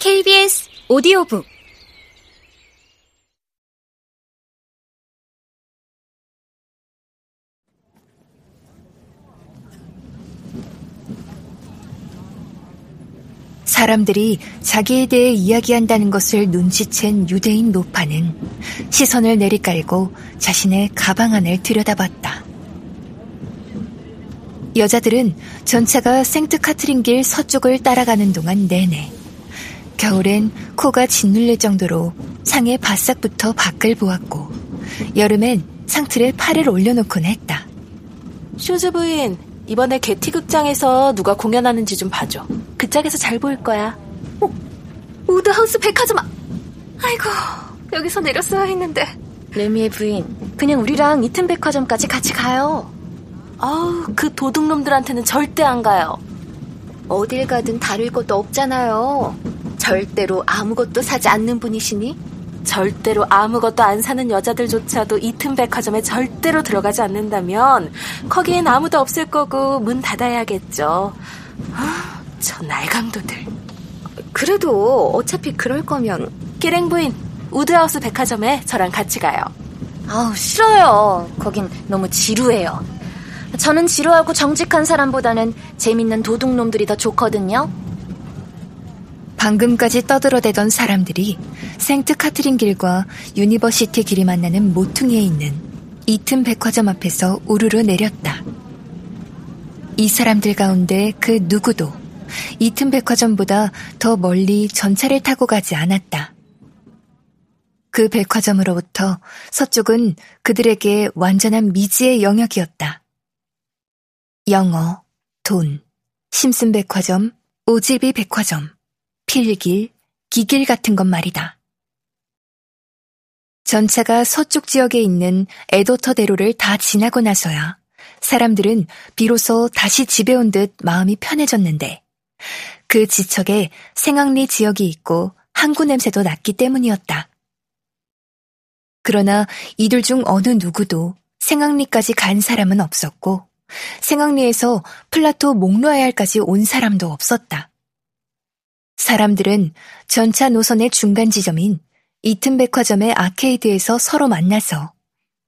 KBS 오디오북 사람들이 자기에 대해 이야기한다는 것을 눈치챈 유대인 노파는 시선을 내리깔고 자신의 가방 안을 들여다봤다. 여자들은 전차가 생트카트린 길 서쪽을 따라가는 동안 내내 겨울엔 코가 짓눌릴 정도로 창에 바싹 붙어 밖을 보았고 여름엔 상틀에 팔을 올려놓곤 했다. 쇼즈 부인, 이번에 개티 극장에서 누가 공연하는지 좀 봐줘. 그 짝에서 잘 보일 거야. 우드하우스 백화점. 아이고, 여기서 내렸어야 했는데. 레미의 부인, 그냥 우리랑 이튼 백화점까지 같이 가요. 아우, 그 도둑놈들한테는 절대 안 가요. 어딜 가든 다룰 것도 없잖아요. 절대로 아무것도 사지 않는 분이시니? 절대로 아무것도 안 사는 여자들조차도 이튼 백화점에 절대로 들어가지 않는다면 거기엔 아무도 없을 거고 문 닫아야겠죠. 저 날강도들. 그래도 어차피 그럴 거면. 기랭 부인, 우드하우스 백화점에 저랑 같이 가요. 아우, 싫어요. 거긴 너무 지루해요. 저는 지루하고 정직한 사람보다는 재밌는 도둑놈들이 더 좋거든요. 방금까지 떠들어대던 사람들이 생트 카트린 길과 유니버시티 길이 만나는 모퉁이에 있는 이튼 백화점 앞에서 우르르 내렸다. 이 사람들 가운데 그 누구도 이튼 백화점보다 더 멀리 전차를 타고 가지 않았다. 그 백화점으로부터 서쪽은 그들에게 완전한 미지의 영역이었다. 영어, 돈, 심슨 백화점, 오질비 백화점, 필길, 기길 같은 것 말이다. 전차가 서쪽 지역에 있는 에도터 대로를 다 지나고 나서야 사람들은 비로소 다시 집에 온 듯 마음이 편해졌는데 그 지척에 생악리 지역이 있고 항구 냄새도 났기 때문이었다. 그러나 이들 중 어느 누구도 생악리까지 간 사람은 없었고 생악리에서 플라토 목로아얄까지 온 사람도 없었다. 사람들은 전차 노선의 중간 지점인 이튼 백화점의 아케이드에서 서로 만나서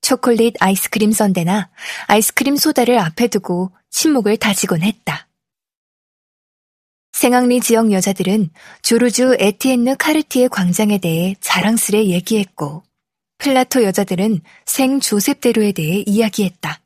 초콜릿 아이스크림 선데나 아이스크림 소다를 앞에 두고 침묵을 다지곤 했다. 생악리 지역 여자들은 조르주 에티엔느 카르티에 광장에 대해 자랑스레 얘기했고 플라토 여자들은 생 조셉대로에 대해 이야기했다.